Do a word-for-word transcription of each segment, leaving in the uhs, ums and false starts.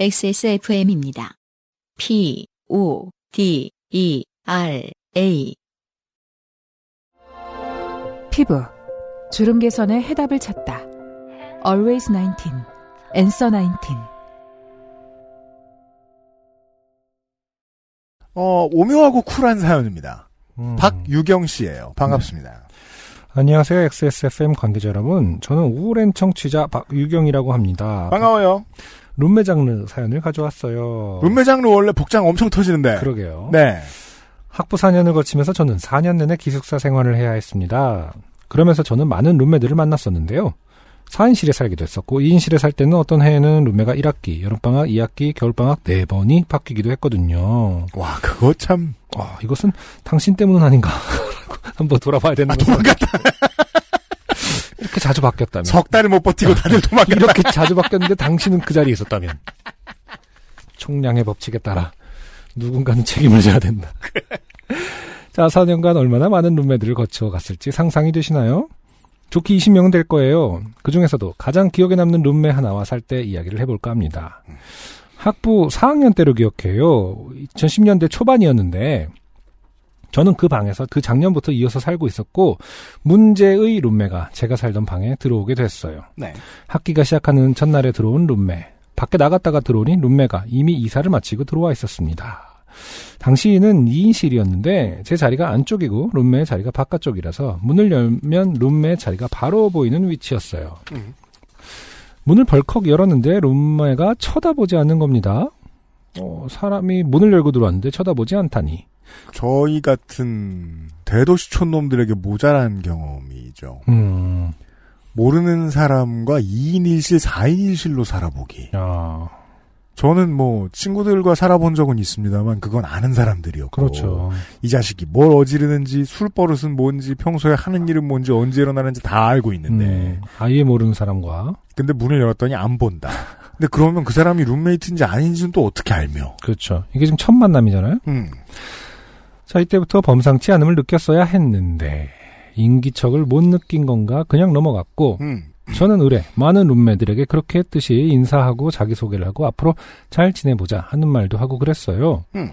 엑스에스에프엠입니다. 피 오 디 이 알 에이 피부, 주름 개선의 해답을 찾다. Always 나인틴, Answer 나인틴. 어, 오묘하고 쿨한 사연입니다. 음. 박유경 씨예요. 반갑습니다. 네. 안녕하세요. 엑스에스에프엠 관계자 여러분. 저는 우울한 청취자 박유경이라고 합니다. 반가워요. 룸메 장르 사연을 가져왔어요. 룸메 장르 원래 복장 엄청 터지는데. 그러게요. 네. 학부 사 년을 거치면서 저는 사 년 내내 기숙사 생활을 해야 했습니다. 그러면서 저는 많은 룸메들을 만났었는데요. 사 인실에 살기도 했었고 이 인실에 살 때는 어떤 해에는 룸메가 일 학기, 여름방학, 이 학기, 겨울방학 네 번이 바뀌기도 했거든요. 와, 그거 참... 아, 이것은 당신 때문은 아닌가. 한번 돌아봐야 되는 거죠. 아, 도망갔다. 이렇게 자주 바뀌었다면. 석 달을 못 버티고 다들 도망갔다. 이렇게 자주 바뀌었는데 당신은 그 자리에 있었다면. 총량의 법칙에 따라 누군가는 책임을 져야 된다. 자, 사 년간 얼마나 많은 룸메들을 거쳐갔을지 상상이 되시나요? 좋게 이십 명은 될 거예요. 그중에서도 가장 기억에 남는 룸메 하나와 살 때 이야기를 해볼까 합니다. 학부 사 학년 때로 기억해요. 이천십 년대 초반이었는데 저는 그 방에서 그 작년부터 이어서 살고 있었고 문제의 룸메가 제가 살던 방에 들어오게 됐어요. 네. 학기가 시작하는 첫날에 들어온 룸메. 밖에 나갔다가 들어오니 룸메가 이미 이사를 마치고 들어와 있었습니다. 당시는 이 인실이었는데 제 자리가 안쪽이고 룸메의 자리가 바깥쪽이라서 문을 열면 룸메의 자리가 바로 보이는 위치였어요. 음. 문을 벌컥 열었는데 룸메가 쳐다보지 않는 겁니다. 어, 사람이 문을 열고 들어왔는데 쳐다보지 않다니. 저희 같은 대도시촌 놈들에게 모자란 경험이죠. 음. 모르는 사람과 이 인 일 실, 사 인 일 실로 살아보기. 아. 저는 뭐 친구들과 살아본 적은 있습니다만 그건 아는 사람들이었고 그렇죠. 이 자식이 뭘 어지르는지 술버릇은 뭔지 평소에 하는 일은 뭔지 언제 일어나는지 다 알고 있는데 음, 아예 모르는 사람과 근데 문을 열었더니 안 본다. 근데 그러면 그 사람이 룸메이트인지 아닌지는 또 어떻게 알며. 그렇죠. 이게 지금 첫 만남이잖아요. 음. 자, 이때부터 범상치 않음을 느꼈어야 했는데 인기척을 못 느낀 건가 그냥 넘어갔고 음. 저는 의뢰 많은 룸메들에게 그렇게 했듯이 인사하고 자기소개를 하고 앞으로 잘 지내보자 하는 말도 하고 그랬어요. 음.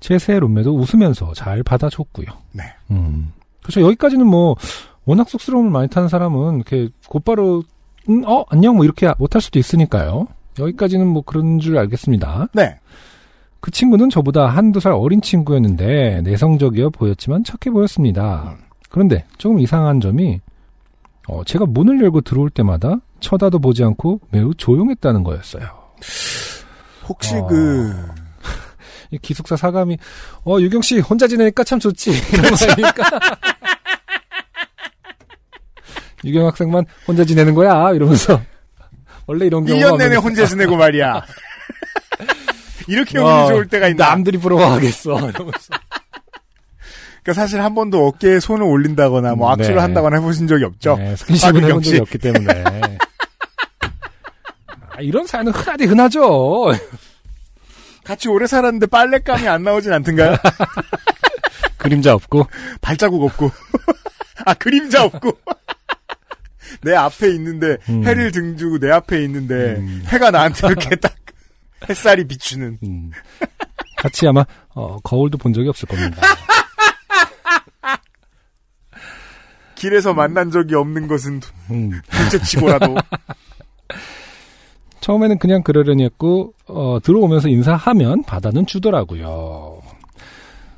제 새 룸메도 웃으면서 잘 받아줬고요. 네. 음. 그렇죠. 여기까지는 뭐 워낙 쑥스러움을 많이 타는 사람은 이렇게 곧바로 음, 어 안녕 뭐 이렇게 못할 수도 있으니까요. 여기까지는 뭐 그런 줄 알겠습니다. 네. 그 친구는 저보다 한두 살 어린 친구였는데 내성적이어 보였지만 착해 보였습니다. 음. 그런데 조금 이상한 점이 어, 제가 문을 열고 들어올 때마다 쳐다도 보지 않고 매우 조용했다는 거였어요. 혹시 어... 그 기숙사 사감이 어 유경 씨 혼자 지내니까 참 좋지 이런 말이니까 유경 학생만 혼자 지내는 거야 이러면서 원래 이런 경우 일 년 내내 혼자 지내고 말이야. 이렇게 운이 어, 좋을 때가 있나? 남들이 부러워하겠어 이러면서. 그니까 사실 한 번도 어깨에 손을 올린다거나 뭐 악수를 네. 한다거나 해보신 적이 없죠. 네, 스킨십을 해본 적이 없기 때문에. 아, 이런 사연은 흔하디 흔하죠. 같이 오래 살았는데 빨랫감이 안 나오진 않던가요? 그림자 없고 발자국 없고 아 그림자 없고 내 앞에 있는데 음. 해를 등지고 내 앞에 있는데 음. 해가 나한테 이렇게 딱 햇살이 비추는 음. 같이 아마 어, 거울도 본 적이 없을 겁니다. 길에서 만난 적이 없는 것은 둘째치고라도. 처음에는 그냥 그러려니 했고 어, 들어오면서 인사하면 받아는 주더라고요.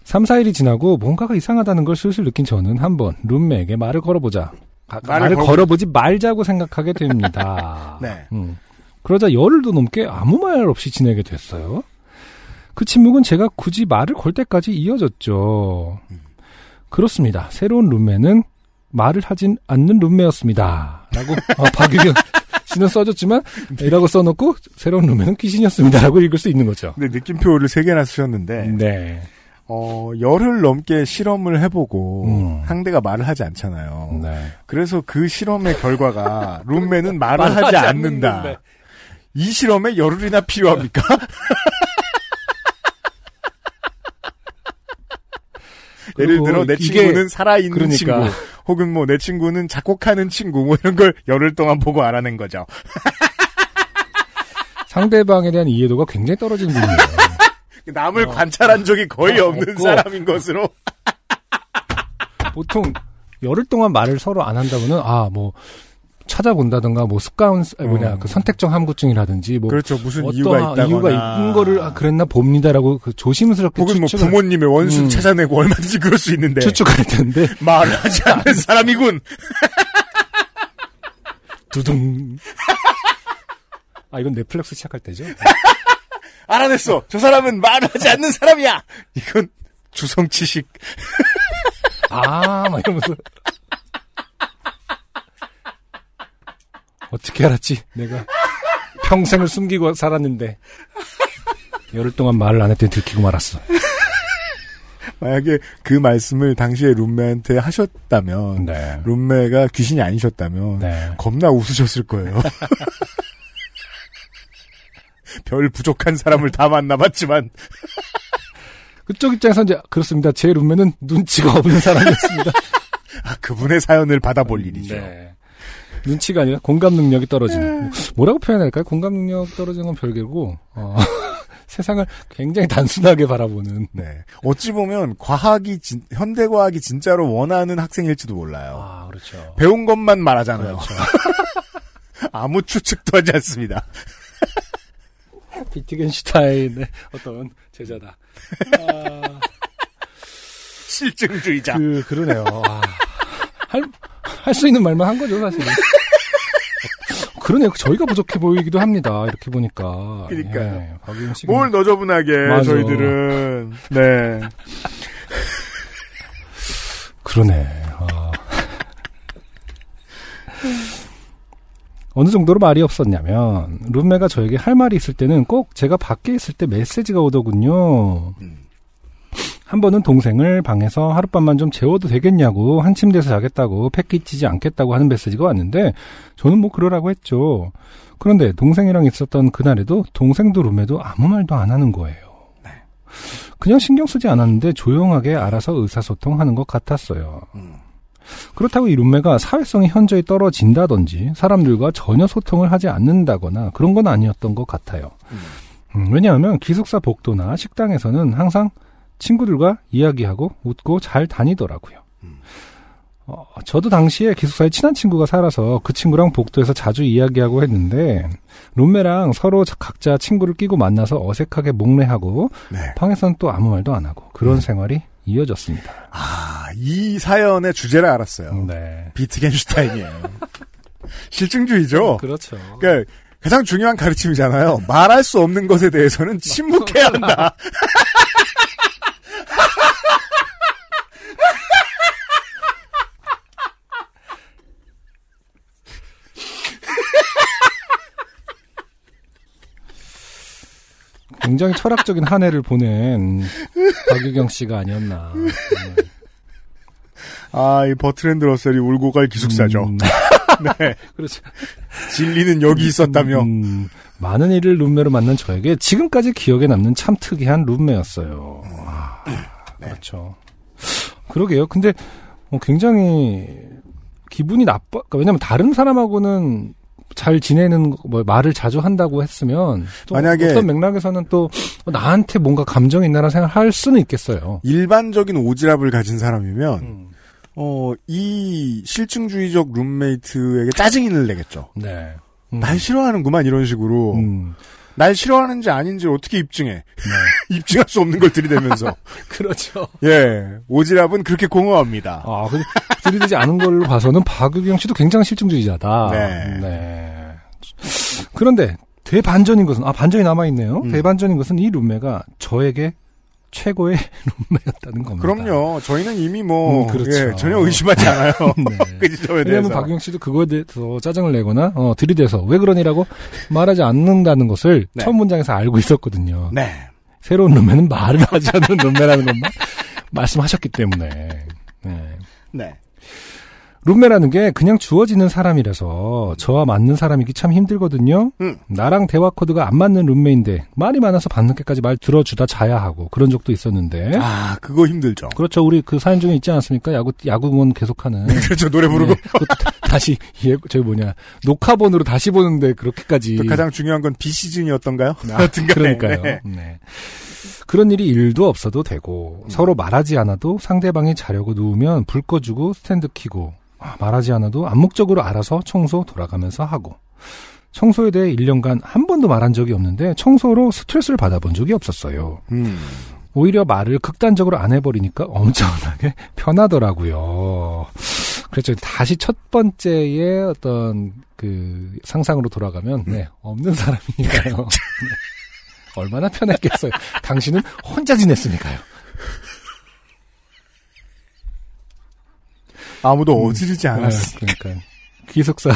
삼, 사 일이 지나고 뭔가가 이상하다는 걸 슬슬 느낀 저는 한번 룸메에게 말을 걸어보자. 아, 말을, 말을 걸... 걸어보지 말자고 생각하게 됩니다. 네. 음. 그러자 열흘도 넘게 아무 말 없이 지내게 됐어요. 그 침묵은 제가 굳이 말을 걸 때까지 이어졌죠. 음. 그렇습니다. 새로운 룸메는 말을 하진 않는 룸메였습니다. 라고, 어, 박유경 씨는 써줬지만, 네. 이라고 써놓고, 새로운 룸메는 귀신이었습니다. 라고 읽을 수 있는 거죠. 근데 느낌표를 세 개나 쓰셨는데, 네. 어, 열흘 넘게 실험을 해보고, 음. 상대가 말을 하지 않잖아요. 네. 그래서 그 실험의 결과가, 룸메는 말을 하지 않는다. 않는데. 이 실험에 열흘이나 필요합니까? 예를 들어 내 친구는 살아있는 그러니까. 친구 혹은 뭐 내 친구는 작곡하는 친구 뭐 이런 걸 열흘 동안 보고 알아낸 거죠. 상대방에 대한 이해도가 굉장히 떨어지는 분이에요. 남을 어. 관찰한 적이 거의 어, 없는 없고. 사람인 것으로. 보통 열흘 동안 말을 서로 안 한다면은 아 뭐 찾아본다든가 뭐 습관 뭐냐 어. 그 선택적 함구증이라든지 뭐 그렇죠 무슨 이유가 있다거나 이유가 있는 거를 아, 그랬나 봅니다라고 그 조심스럽게 혹은 추측을, 뭐 부모님의 원수 음. 찾아내고 얼마든지 그럴 수 있는데 추측할 텐데 말을 하지 않는 사람이군. 두둥. 아 이건 넷플릭스 시작할 때죠. 알아냈어. 저 사람은 말을 하지 않는 사람이야. 이건 주성치식. 아, 막 이러면서. 어떻게 알았지? 내가 평생을 숨기고 살았는데. 열흘 동안 말을 안 했더니 들키고 말았어. 만약에 그 말씀을 당시에 룸메한테 하셨다면, 네. 룸메가 귀신이 아니셨다면, 네. 겁나 웃으셨을 거예요. 별 부족한 사람을 다 만나봤지만. 그쪽 입장에서 이제 그렇습니다. 제 룸메는 눈치가 없는 사람이었습니다. 아, 그분의 사연을 받아볼 일이죠. 네. 눈치가 아니라 공감 능력이 떨어지는. 뭐라고 표현할까요? 공감 능력 떨어지는 건 별개고 어, 세상을 굉장히 단순하게 바라보는. 네. 어찌 보면 과학이 진, 현대 과학이 진짜로 원하는 학생일지도 몰라요. 아, 그렇죠. 배운 것만 말하잖아요. 그렇죠. 아무 추측도 하지 않습니다. 비트겐슈타인의 어떤 제자다. 아... 실증주의자. 그, 그러네요. 아... 할, 할 수 있는 말만 한 거죠, 사실은. 그러네요. 저희가 부족해 보이기도 합니다. 이렇게 보니까. 그러니까요. 예, 박윤식은... 뭘 너저분하게, 맞아. 저희들은. 네. 그러네. 아... 어느 정도로 말이 없었냐면 룸메가 저에게 할 말이 있을 때는 꼭 제가 밖에 있을 때 메시지가 오더군요. 한 번은 동생을 방에서 하룻밤만 좀 재워도 되겠냐고, 한 침대에서 자겠다고, 패 끼치지 않겠다고 하는 메시지가 왔는데 저는 뭐 그러라고 했죠. 그런데 동생이랑 있었던 그날에도 동생도 룸메도 아무 말도 안 하는 거예요. 그냥 신경 쓰지 않았는데 조용하게 알아서 의사소통하는 것 같았어요. 그렇다고 이 룸메가 사회성이 현저히 떨어진다든지 사람들과 전혀 소통을 하지 않는다거나 그런 건 아니었던 것 같아요. 음, 왜냐하면 기숙사 복도나 식당에서는 항상 친구들과 이야기하고 웃고 잘 다니더라고요. 어, 저도 당시에 기숙사에 친한 친구가 살아서 그 친구랑 복도에서 자주 이야기하고 했는데 룸메랑 서로 각자 친구를 끼고 만나서 어색하게 목례하고, 네. 방에서는 또 아무 말도 안 하고 그런, 네. 생활이 이어졌습니다. 아, 이 사연의 주제를 알았어요. 네. 비트겐슈타인이에요. 실증주의죠? 음, 그렇죠. 그러니까 가장 중요한 가르침이잖아요. 말할 수 없는 것에 대해서는 침묵해야 한다. 굉장히 철학적인 한 해를 보낸 박유경 씨가 아니었나. 아, 이 버트랜드 러셀이 울고 갈 기숙사죠. 음, 네. 그렇죠. 진리는 여기 있었다며. 음, 많은 일을 룸메로 만난 저에게 지금까지 기억에 남는 참 특이한 룸메였어요. 아, 네. 그렇죠. 그러게요. 근데 굉장히 기분이 나빠. 왜냐면 다른 사람하고는 잘 지내는, 뭐, 말을 자주 한다고 했으면, 또 만약에. 어떤 맥락에서는 또, 나한테 뭔가 감정이 있나라는 생각을 할 수는 있겠어요. 일반적인 오지랖을 가진 사람이면, 음. 어, 이 실증주의적 룸메이트에게 짜증을 내겠죠. 네. 음. 날 싫어하는구만, 이런 식으로. 음. 날 싫어하는지 아닌지 어떻게 입증해. 네. 입증할 수 없는 걸 들이대면서. 그렇죠. 예. 오지랖은 그렇게 공허합니다. 아, 근데 들이대지 않은 걸로 봐서는 박유경 씨도 굉장히 실증주의자다. 네. 네. 그런데 대반전인 것은, 아, 반전이 남아있네요. 음. 대반전인 것은 이 룸메가 저에게 최고의 룸메였다는 겁니다. 그럼요. 저희는 이미 뭐, 음, 그렇죠. 예, 전혀 의심하지 않아요. 네. 그 지점에 대해서. 왜냐하면 박유경 씨도 그거에 대해서 짜증을 내거나 어, 들이대서 왜 그러니라고 말하지 않는다는 것을, 네. 첫 문장에서 알고 있었거든요. 네. 새로운 룸메는 말을 하지 않는 룸메라는 것만 말씀하셨기 때문에. 네. 네. 룸메라는 게 그냥 주어지는 사람이라서 저와 맞는 사람이기 참 힘들거든요. 음. 나랑 대화 코드가 안 맞는 룸메인데 말이 많아서 밤늦게까지 말 들어주다 자야 하고 그런 적도 있었는데. 아, 그거 힘들죠. 그렇죠. 우리 그 사연 중에 있지 않았습니까? 야구 야구본 계속하는. 그렇죠. 노래 부르고. 네, 다시 예, 저기 뭐냐 녹화본으로 다시 보는데 그렇게까지. 또 가장 중요한 건 비시즌이었던가요? 아, 그러니까요. 네. 네. 그런 일이 일도 없어도 되고 음. 서로 말하지 않아도 상대방이 자려고 누우면 불 꺼주고 스탠드 켜고 말하지 않아도 암묵적으로 알아서 청소 돌아가면서 하고 청소에 대해 일 년간 한 번도 말한 적이 없는데 청소로 스트레스를 받아본 적이 없었어요. 음. 오히려 말을 극단적으로 안 해버리니까 엄청나게 편하더라고요. 그렇죠. 다시 첫 번째의 어떤 그 상상으로 돌아가면 음. 네, 없는 사람이니까요. 얼마나 편했겠어요. 당신은 혼자 지냈으니까요. 아무도 음, 어지르지 않았어. 그러니까 기숙사.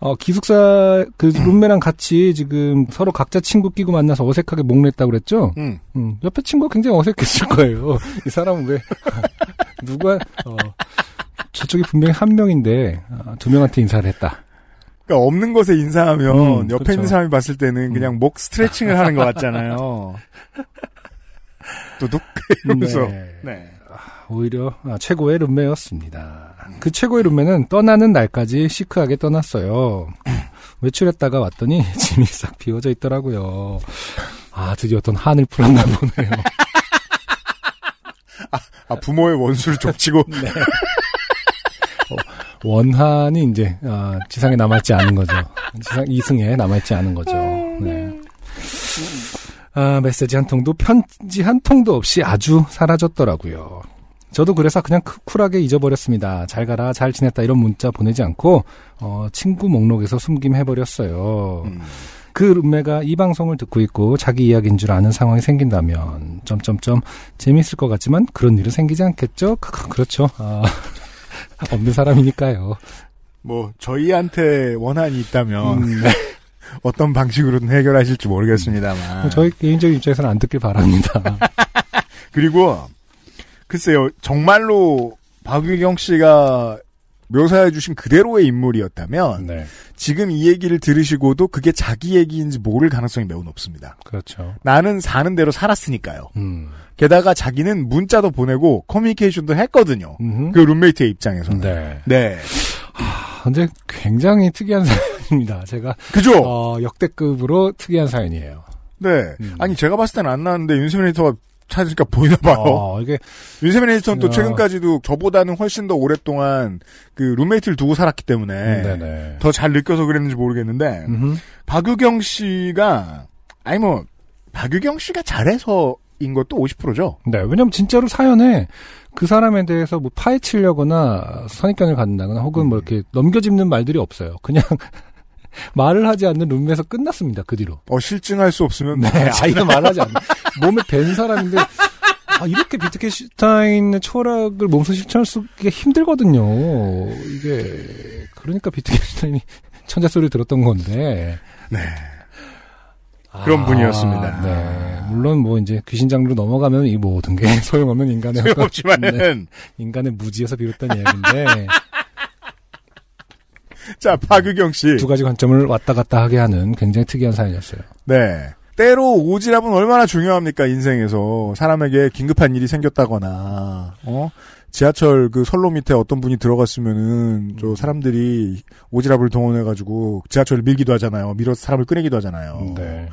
어, 기숙사 그 룸메랑 같이 지금 서로 각자 친구 끼고 만나서 어색하게 목례했다고 그랬죠? 음. 음. 옆에 친구가 굉장히 어색했을 거예요. 이 사람은 왜 누가 어, 저쪽이 분명히 한 명인데 두 명한테 인사를 했다. 그러니까 없는 것에 인사하면 음, 옆에 그렇죠. 있는 사람이 봤을 때는 그냥 음. 목 스트레칭을 하는 것 같잖아요. 도둑 이러면서. 네. 네. 오히려 아, 최고의 룸메였습니다. 그 최고의 룸메는 떠나는 날까지 시크하게 떠났어요. 외출했다가 왔더니 짐이 싹 비워져 있더라고요. 아, 드디어 어떤 한을 풀었나 보네요. 아, 아, 부모의 원수를 족치고. 네. 어, 원한이 이제 아, 지상에 남아있지 않은 거죠. 지상 이승에 남아있지 않은 거죠. 네. 아, 메시지 한 통도 편지 한 통도 없이 아주 사라졌더라고요. 저도 그래서 그냥 쿨하게 잊어버렸습니다. 잘 가라, 잘 지냈다 이런 문자 보내지 않고 어, 친구 목록에서 숨김해버렸어요. 음. 그 룸메가 이 방송을 듣고 있고 자기 이야기인 줄 아는 상황이 생긴다면 점점점 재미있을 것 같지만 그런 일은 생기지 않겠죠? 그렇죠. 아, 없는 사람이니까요. 뭐 저희한테 원한이 있다면 음. 어떤 방식으로든 해결하실지 모르겠습니다만 저희 개인적인 입장에서는 안 듣길 바랍니다. 그리고 글쎄요, 정말로 박유경 씨가 묘사해주신 그대로의 인물이었다면 네. 지금 이 얘기를 들으시고도 그게 자기 얘기인지 모를 가능성이 매우 높습니다. 그렇죠. 나는 사는 대로 살았으니까요. 음. 게다가 자기는 문자도 보내고 커뮤니케이션도 했거든요. 음흠. 그 룸메이트의 입장에서는. 네. 네. 하, 근데 굉장히 특이한 사연입니다. 제가 그죠? 어, 역대급으로 특이한 사연이에요. 네. 음. 아니 제가 봤을 때는 안 나왔는데 윤세민 에디터가 찾으니까 보이나 봐요. 어, 이게 윤세민 에디터는 또 최근까지도 저보다는 훨씬 더 오랫동안 그 룸메이트를 두고 살았기 때문에 더 잘 느껴서 그랬는지 모르겠는데 음흠. 박유경 씨가 아니 뭐 박유경 씨가 잘해서인 것도 오십 퍼센트죠. 네, 왜냐면 진짜로 사연에 그 사람에 대해서 뭐 파헤치려거나 선입견을 갖는다거나 혹은 음. 뭐 이렇게 넘겨짚는 말들이 없어요. 그냥 말을 하지 않는 룸메에서 끝났습니다. 그 뒤로. 어, 실증할 수 없으면 네, 아예 말하지 않는. 몸에 밴 사람인데 아, 이렇게 비트겐슈타인의 철학을 몸소 실천할 수 있게 힘들거든요. 이게 그러니까 비트겐슈타인이 천재 소리를 들었던 건데. 네. 그런 아, 분이었습니다. 네. 물론 뭐 이제 귀신 장르로 넘어가면 이 모든 게 소용없는 인간의 소용없지만은 인간의 무지에서 비롯된 이야기인데. 자, 박유경 씨. 두 가지 관점을 왔다 갔다 하게 하는 굉장히 특이한 사연이었어요. 네. 때로 오지랖은 얼마나 중요합니까, 인생에서. 사람에게 긴급한 일이 생겼다거나, 어? 지하철 그 선로 밑에 어떤 분이 들어갔으면은, 저 사람들이 오지랖을 동원해가지고 지하철을 밀기도 하잖아요. 밀어서 사람을 꺼내기도 하잖아요. 네.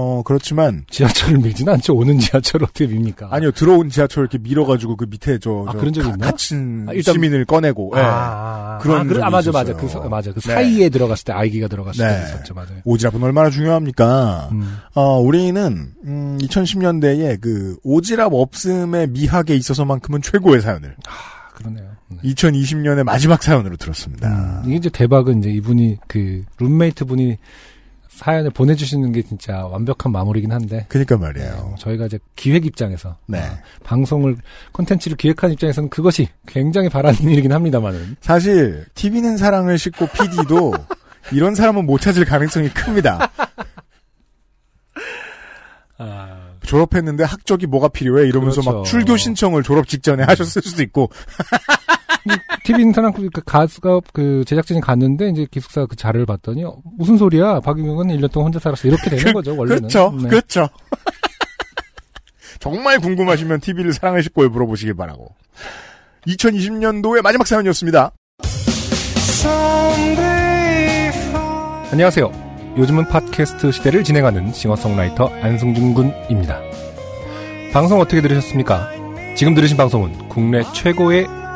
어, 그렇지만. 지하철을 밀진 않죠. 오는 지하철을 어떻게 밉니까? 아니요, 들어온 지하철 이렇게 밀어가지고 그 밑에 저, 아, 저 그런 적이 가, 있나? 갇힌 아, 일단... 시민을 꺼내고. 아, 네. 아, 그런. 아, 그런, 아, 맞아, 맞아. 그, 맞아. 그 네. 사이에 들어갔을 때, 아이기가 들어갔을 네. 때 있었죠. 맞아요. 오지랖은 얼마나 중요합니까? 음. 어, 우리는, 음, 이천십 년대에 그, 오지랖 없음의 미학에 있어서만큼은 최고의 사연을. 아, 그러네요. 네. 이천이십 년의 마지막 사연으로 들었습니다. 음, 이게 이제 대박은 이제 이분이, 그, 룸메이트 분이, 사연을 보내주시는 게 진짜 완벽한 마무리긴 한데. 그러니까 말이에요. 네, 저희가 이제 기획 입장에서. 네. 아, 방송을, 콘텐츠를 기획한 입장에서는 그것이 굉장히 바라는 일이긴 합니다만은. 사실, 티비는 사랑을 싣고 피디도 이런 사람은 못 찾을 가능성이 큽니다. 아... 졸업했는데 학적이 뭐가 필요해? 이러면서 그렇죠. 막 출교 신청을 졸업 직전에 하셨을 수도 있고. 티비 인터넷 그 가수가 그 제작진이 갔는데 이제 기숙사 그 자료를 봤더니 무슨 소리야? 박유경은 일 년 동안 혼자 살았어. 이렇게 되는 그, 거죠, 원래는. 그렇죠. 네. 그렇죠. 정말 궁금하시면 티비를 사랑하실 거에 물어보시길 바라고. 이천이십 년도의 마지막 사연이었습니다. 안녕하세요. 요즘은 팟캐스트 시대를 진행하는 싱어송라이터 안승준 군입니다. 방송 어떻게 들으셨습니까? 지금 들으신 방송은 국내 최고의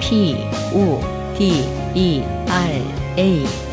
P O D E R A